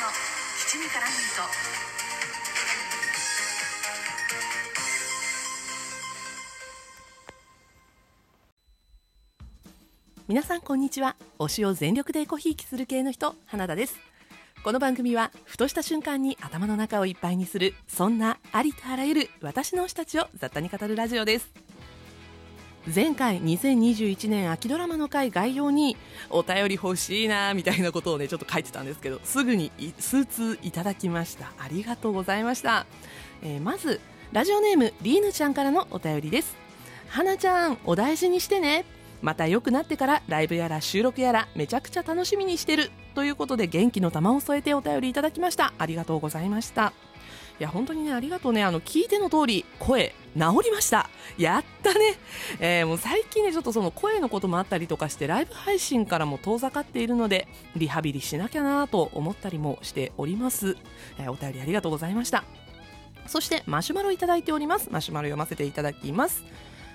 の七味辛ミート。皆さんこんにちは。推しを全力でコヒーキする系の人、花田です。この番組はふとした瞬間に頭の中をいっぱいにする、そんなありとあらゆる私の推したちを雑多に語るラジオです。前回2021年秋ドラマの回概要にお便り欲しいなみたいなことをねちょっと書いてたんですけど、すぐに数通いただきました。ありがとうございました。まずラジオネームリーヌちゃんからのお便りです。花ちゃんお大事にしてね。また良くなってからライブやら収録やらめちゃくちゃ楽しみにしてるということで、元気の玉を添えてお便りいただきました。ありがとうございました。いや本当にねありがとうね。聞いての通り声治りました。やったね。もう最近ねちょっとその声のこともあったりとかして、ライブ配信からも遠ざかっているのでリハビリしなきゃなと思ったりもしております。お便りありがとうございました。そしてマシュマロいただいております。マシュマロ読ませていただきます。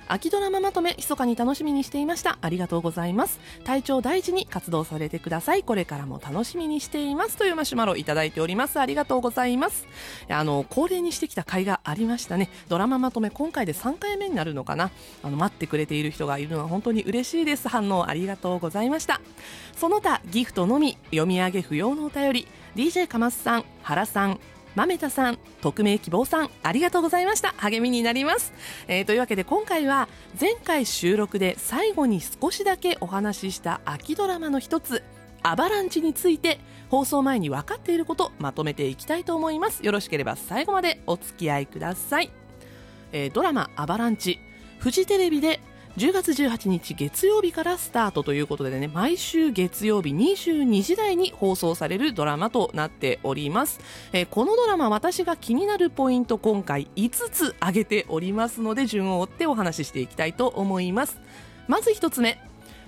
秋ドラマまとめ密かに楽しみにしていました。ありがとうございます。体調大事に活動されてください。これからも楽しみにしています。というマシュマロをいただいております。ありがとうございます。恒例にしてきた甲斐がありましたね。ドラマまとめ今回で3回目になるのかな。待ってくれている人がいるのは本当に嬉しいです。反応ありがとうございました。その他ギフトのみ、読み上げ不要のお便り、 DJ かますさん、原さん、まめたさん、匿名希望さん、ありがとうございました。励みになります。というわけで今回は前回収録で最後に少しだけお話しした秋ドラマの一つ、アバランチについて放送前に分かっていることまとめていきたいと思います。よろしければ最後までお付き合いください。ドラマアバランチ、フジテレビで10月18日月曜日からスタートということでね、毎週月曜日22時台に放送されるドラマとなっております。このドラマ私が気になるポイント今回5つ挙げておりますので、順を追ってお話ししていきたいと思います。まず1つ目、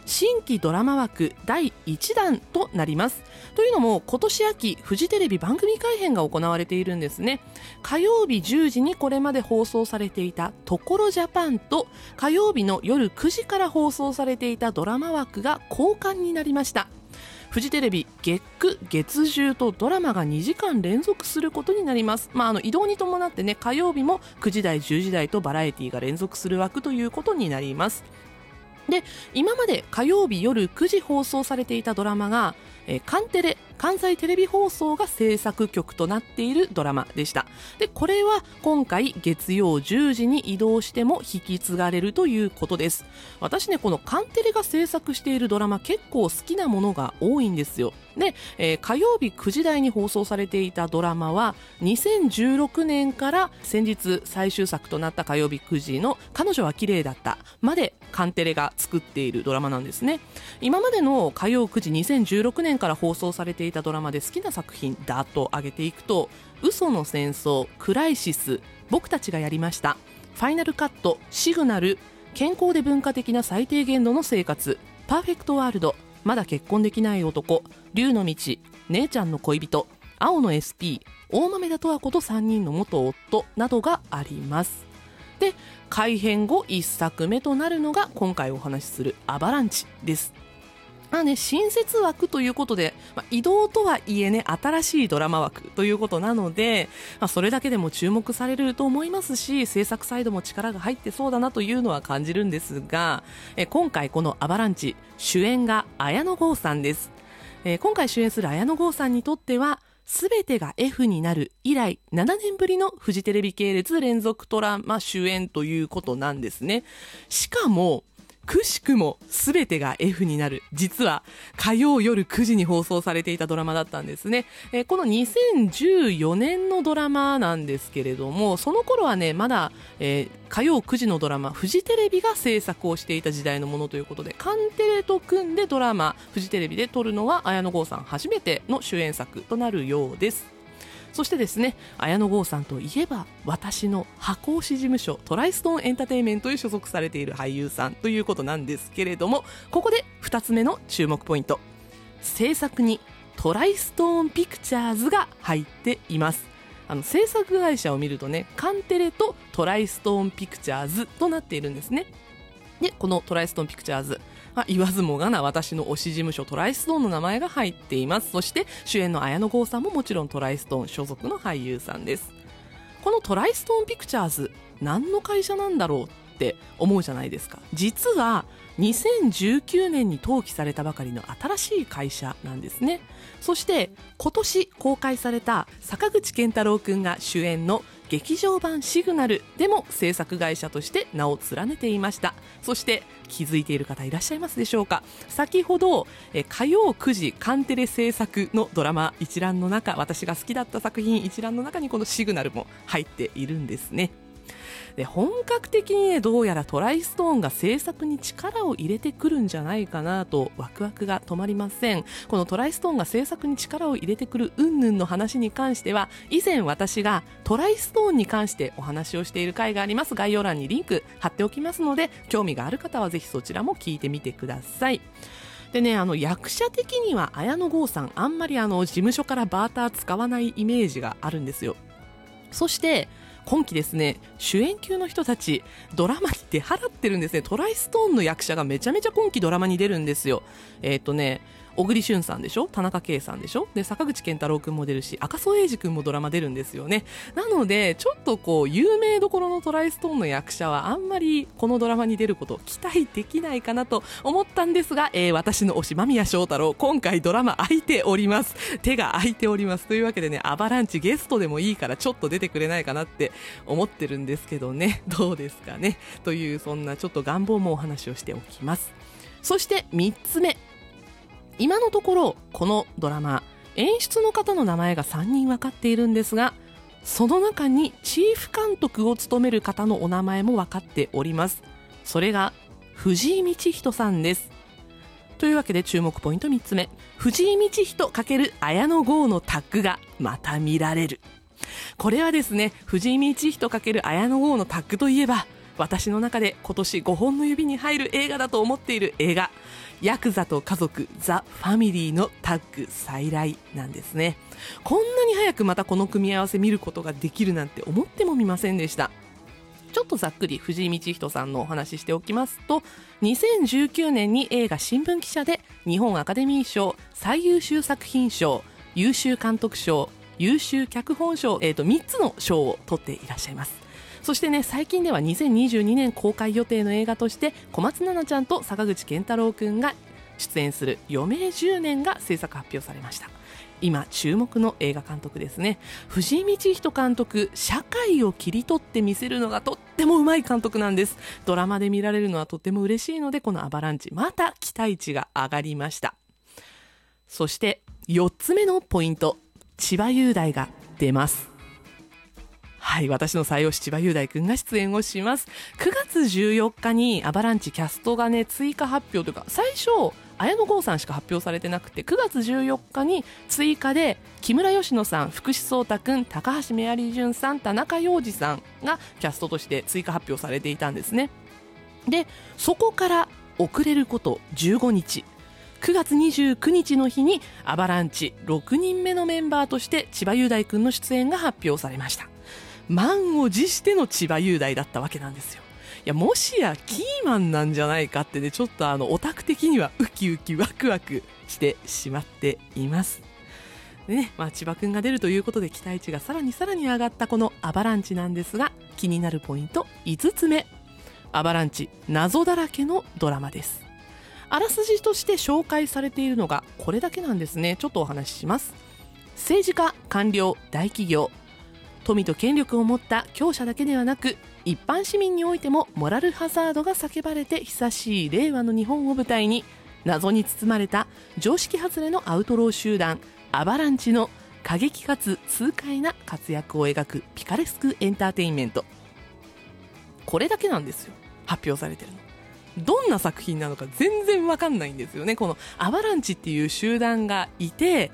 新規ドラマ枠第1弾となります。というのも今年秋フジテレビ番組改編が行われているんですね。火曜日10時にこれまで放送されていたところジャパンと、火曜日の夜9時から放送されていたドラマ枠が交換になりました。フジテレビ月9月10とドラマが2時間連続することになります。移動に伴ってね、火曜日も9時台10時台とバラエティが連続する枠ということになります。で、今まで火曜日夜9時放送されていたドラマが、カンテレ関西テレビ放送が制作局となっているドラマでした。で、これは今回月曜10時に移動しても引き継がれるということです。私ねこのカンテレが制作しているドラマ結構好きなものが多いんですよ。で、火曜日9時台に放送されていたドラマは2016年から先日最終作となった火曜日9時の彼女は綺麗だったまでカンテレが作っているドラマなんですね。今までの火曜9時2016年から放送されていたドラマで好きな作品だと挙げていくと、嘘の戦争、クライシス、僕たちがやりました、ファイナルカット、シグナル、健康で文化的な最低限度の生活、パーフェクトワールド、まだ結婚できない男、竜の道、姉ちゃんの恋人、青の SP、 大豆田十和子と3人の元夫などがあります。で、改編後1作目となるのが今回お話しするアバランチです。新設枠ということで、移動とはいえね新しいドラマ枠ということなので、それだけでも注目されると思いますし、制作サイドも力が入ってそうだなというのは感じるんですが、今回このアバランチ主演が綾野剛さんです。今回主演する綾野剛さんにとっては、すべてが F になる以来7年ぶりのフジテレビ系列連続ドラマ主演ということなんですね。しかもくしくもすべてが F になる、実は火曜夜9時に放送されていたドラマだったんですね。この2014年のドラマなんですけれども、その頃はねまだ、火曜9時のドラマフジテレビが制作をしていた時代のものということで、カンテレと組んでドラマフジテレビで撮るのは綾野剛さん初めての主演作となるようです。そしてですね、綾野剛さんといえば私の箱推し事務所トライストーンエンターテインメントに所属されている俳優さんということなんですけれども、ここで2つ目の注目ポイント、制作にトライストーンピクチャーズが入っています。制作会社を見るとね、カンテレとトライストーンピクチャーズとなっているんですね。で、このトライストーンピクチャーズ言わずもがな私の推し事務所トライストーンの名前が入っています。そして主演の綾野剛さんももちろんトライストーン所属の俳優さんです。このトライストーンピクチャーズ何の会社なんだろうって思うじゃないですか。実は2019年に登記されたばかりの新しい会社なんですね。そして今年公開された坂口健太郎くんが主演の劇場版シグナルでも制作会社として名を連ねていました。そして気づいている方いらっしゃいますでしょうか。先ほど火曜9時カンテレ制作のドラマ一覧の中、私が好きだった作品一覧の中にこのシグナルも入っているんですね。で本格的に、どうやらトライストーンが制作に力を入れてくるんじゃないかなとワクワクが止まりません。このトライストーンが制作に力を入れてくる云々の話に関しては以前私がトライストーンに関してお話をしている回があります。概要欄にリンク貼っておきますので興味がある方はぜひそちらも聞いてみてください。でね、役者的には綾野剛さんあんまり事務所からバーター使わないイメージがあるんですよ。そして今期ですね、主演級の人たちドラマに出払ってるんですね。トライストーンの役者がめちゃめちゃ今期ドラマに出るんですよ。小栗旬さんでしょ、田中圭さんでしょ、で坂口健太郎くんも出るし赤楚衛二くんもドラマ出るんですよね。なのでちょっとこう有名どころのトライストーンの役者はあんまりこのドラマに出ること期待できないかなと思ったんですが、私の推し間宮祥太朗今回ドラマ空いております。手が空いております。というわけでね、アバランチゲストでもいいからちょっと出てくれないかなって思ってるんですけどね、どうですかね。というそんなちょっと願望もお話をしておきます。そして3つ目、今のところこのドラマ演出の方の名前が3人分かっているんですが、その中にチーフ監督を務める方のお名前も分かっております。それが藤井道人さんです。というわけで注目ポイント3つ目、藤井道人×綾野剛のタッグがまた見られる。これはですね、藤井道人×綾野剛のタッグといえば私の中で今年5本の指に入る映画だと思っている映画、ヤクザと家族ザ・ファミリーのタッグ再来なんですね。こんなに早くまたこの組み合わせ見ることができるなんて思ってもみませんでした。ちょっとざっくり藤井道人さんのお話ししておきますと、2019年に映画新聞記者で日本アカデミー賞最優秀作品賞、優秀監督賞、優秀脚本賞、3つの賞を取っていらっしゃいます。そしてね、最近では2022年公開予定の映画として小松菜奈ちゃんと坂口健太郎くんが出演する余命10年が制作発表されました。今注目の映画監督ですね。藤井道人監督、社会を切り取って見せるのがとってもうまい監督なんです。ドラマで見られるのはとっても嬉しいので、このアバランチまた期待値が上がりました。そして4つ目のポイント、千葉雄大が出ます。はい、私の最推し千葉雄大くんが出演をします。9月14日にアバランチキャストがね、追加発表というか、最初綾野剛さんしか発表されてなくて、9月14日に追加で木村佳乃さん、福士蒼汰くん、高橋メアリージュンさん、田中要次さんがキャストとして追加発表されていたんですね。でそこから遅れること15日、9月29日の日にアバランチ6人目のメンバーとして千葉雄大くんの出演が発表されました。満を持しての千葉雄大だったわけなんですよ。いや、もしやキーマンなんじゃないかってね、ちょっとオタク的にはウキウキワクワクしてしまっています。でね、千葉くんが出るということで期待値がさらに上がったこのアバランチなんですが、気になるポイント5つ目、アバランチ謎だらけのドラマです。あらすじとして紹介されているのがこれだけなんですね。ちょっとお話しします。政治家、官僚、大企業、富と権力を持った強者だけではなく、一般市民においてもモラルハザードが叫ばれて久しい令和の日本を舞台に、謎に包まれた常識外れのアウトロー集団アバランチの過激かつ痛快な活躍を描くピカレスクエンターテインメント。これだけなんですよ、発表されてるの。どんな作品なのか全然わかんないんですよね。このアバランチっていう集団がいて、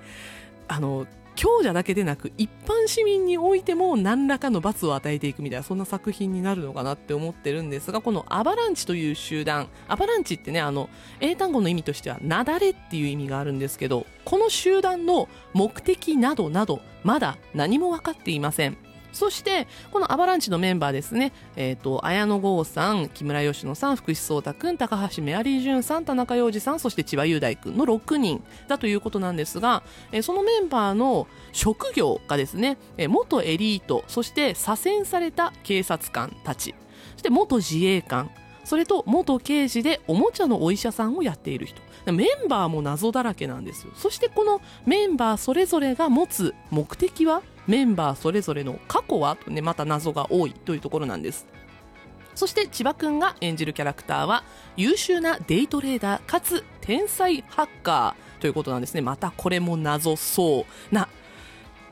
強者だけでなく一般市民においても何らかの罰を与えていくみたいな、そんな作品になるのかなって思ってるんですが、このアバランチという集団、アバランチってね、英単語の意味としてはなだれっていう意味があるんですけど、この集団の目的などなどまだ何も分かっていません。そしてこのアバランチのメンバーですね、綾野剛さん、木村佳乃さん、福士蒼汰くん、高橋メアリージュンさん、田中要次さん、そして千葉雄大くんの6人だということなんですが、そのメンバーの職業がですね、元エリート、そして左遷された警察官たち、そして元自衛官、それと元刑事でおもちゃのお医者さんをやっている人、メンバーも謎だらけなんですよ。そしてこのメンバーそれぞれが持つ目的は、メンバーそれぞれの過去はとね、また謎が多いというところなんです。そして千葉くんが演じるキャラクターは優秀なデイトレーダーかつ天才ハッカーということなんですね。またこれも謎そうな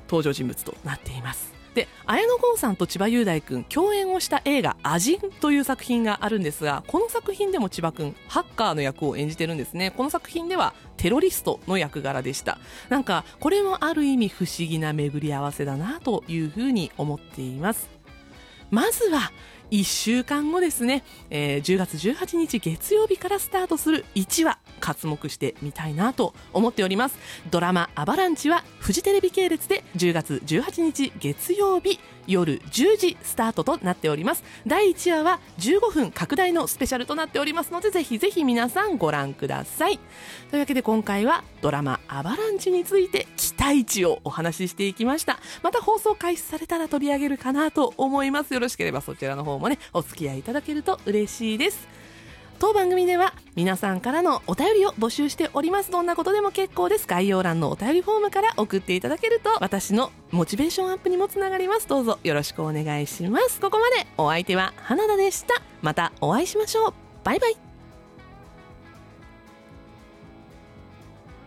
登場人物となっています。で、綾野剛さんと千葉雄大くん共演をした映画アジンという作品があるんですが、この作品でも千葉くんハッカーの役を演じてるんですね。この作品ではテロリストの役柄でした。なんかこれもある意味不思議な巡り合わせだなというふうに思っています。まずは1週間後ですね、10月18日月曜日からスタートする1話活目してみたいなと思っております。ドラマアバランチはフジテレビ系列で10月18日月曜日夜10時スタートとなっております。第1話は15分拡大のスペシャルとなっておりますので、ぜひぜひ皆さんご覧ください。というわけで今回はドラマアバランチについて期待値をお話ししていきました。また放送開始されたら取り上げるかなと思います。よろしければそちらの方もね、お付き合いいただけると嬉しいです。当番組では皆さんからのお便りを募集しております。どんなことでも結構です。概要欄のお便りフォームから送っていただけると私のモチベーションアップにもつながります。どうぞよろしくお願いします。ここまでお相手は花田でした。またお会いしましょう。バイバイ。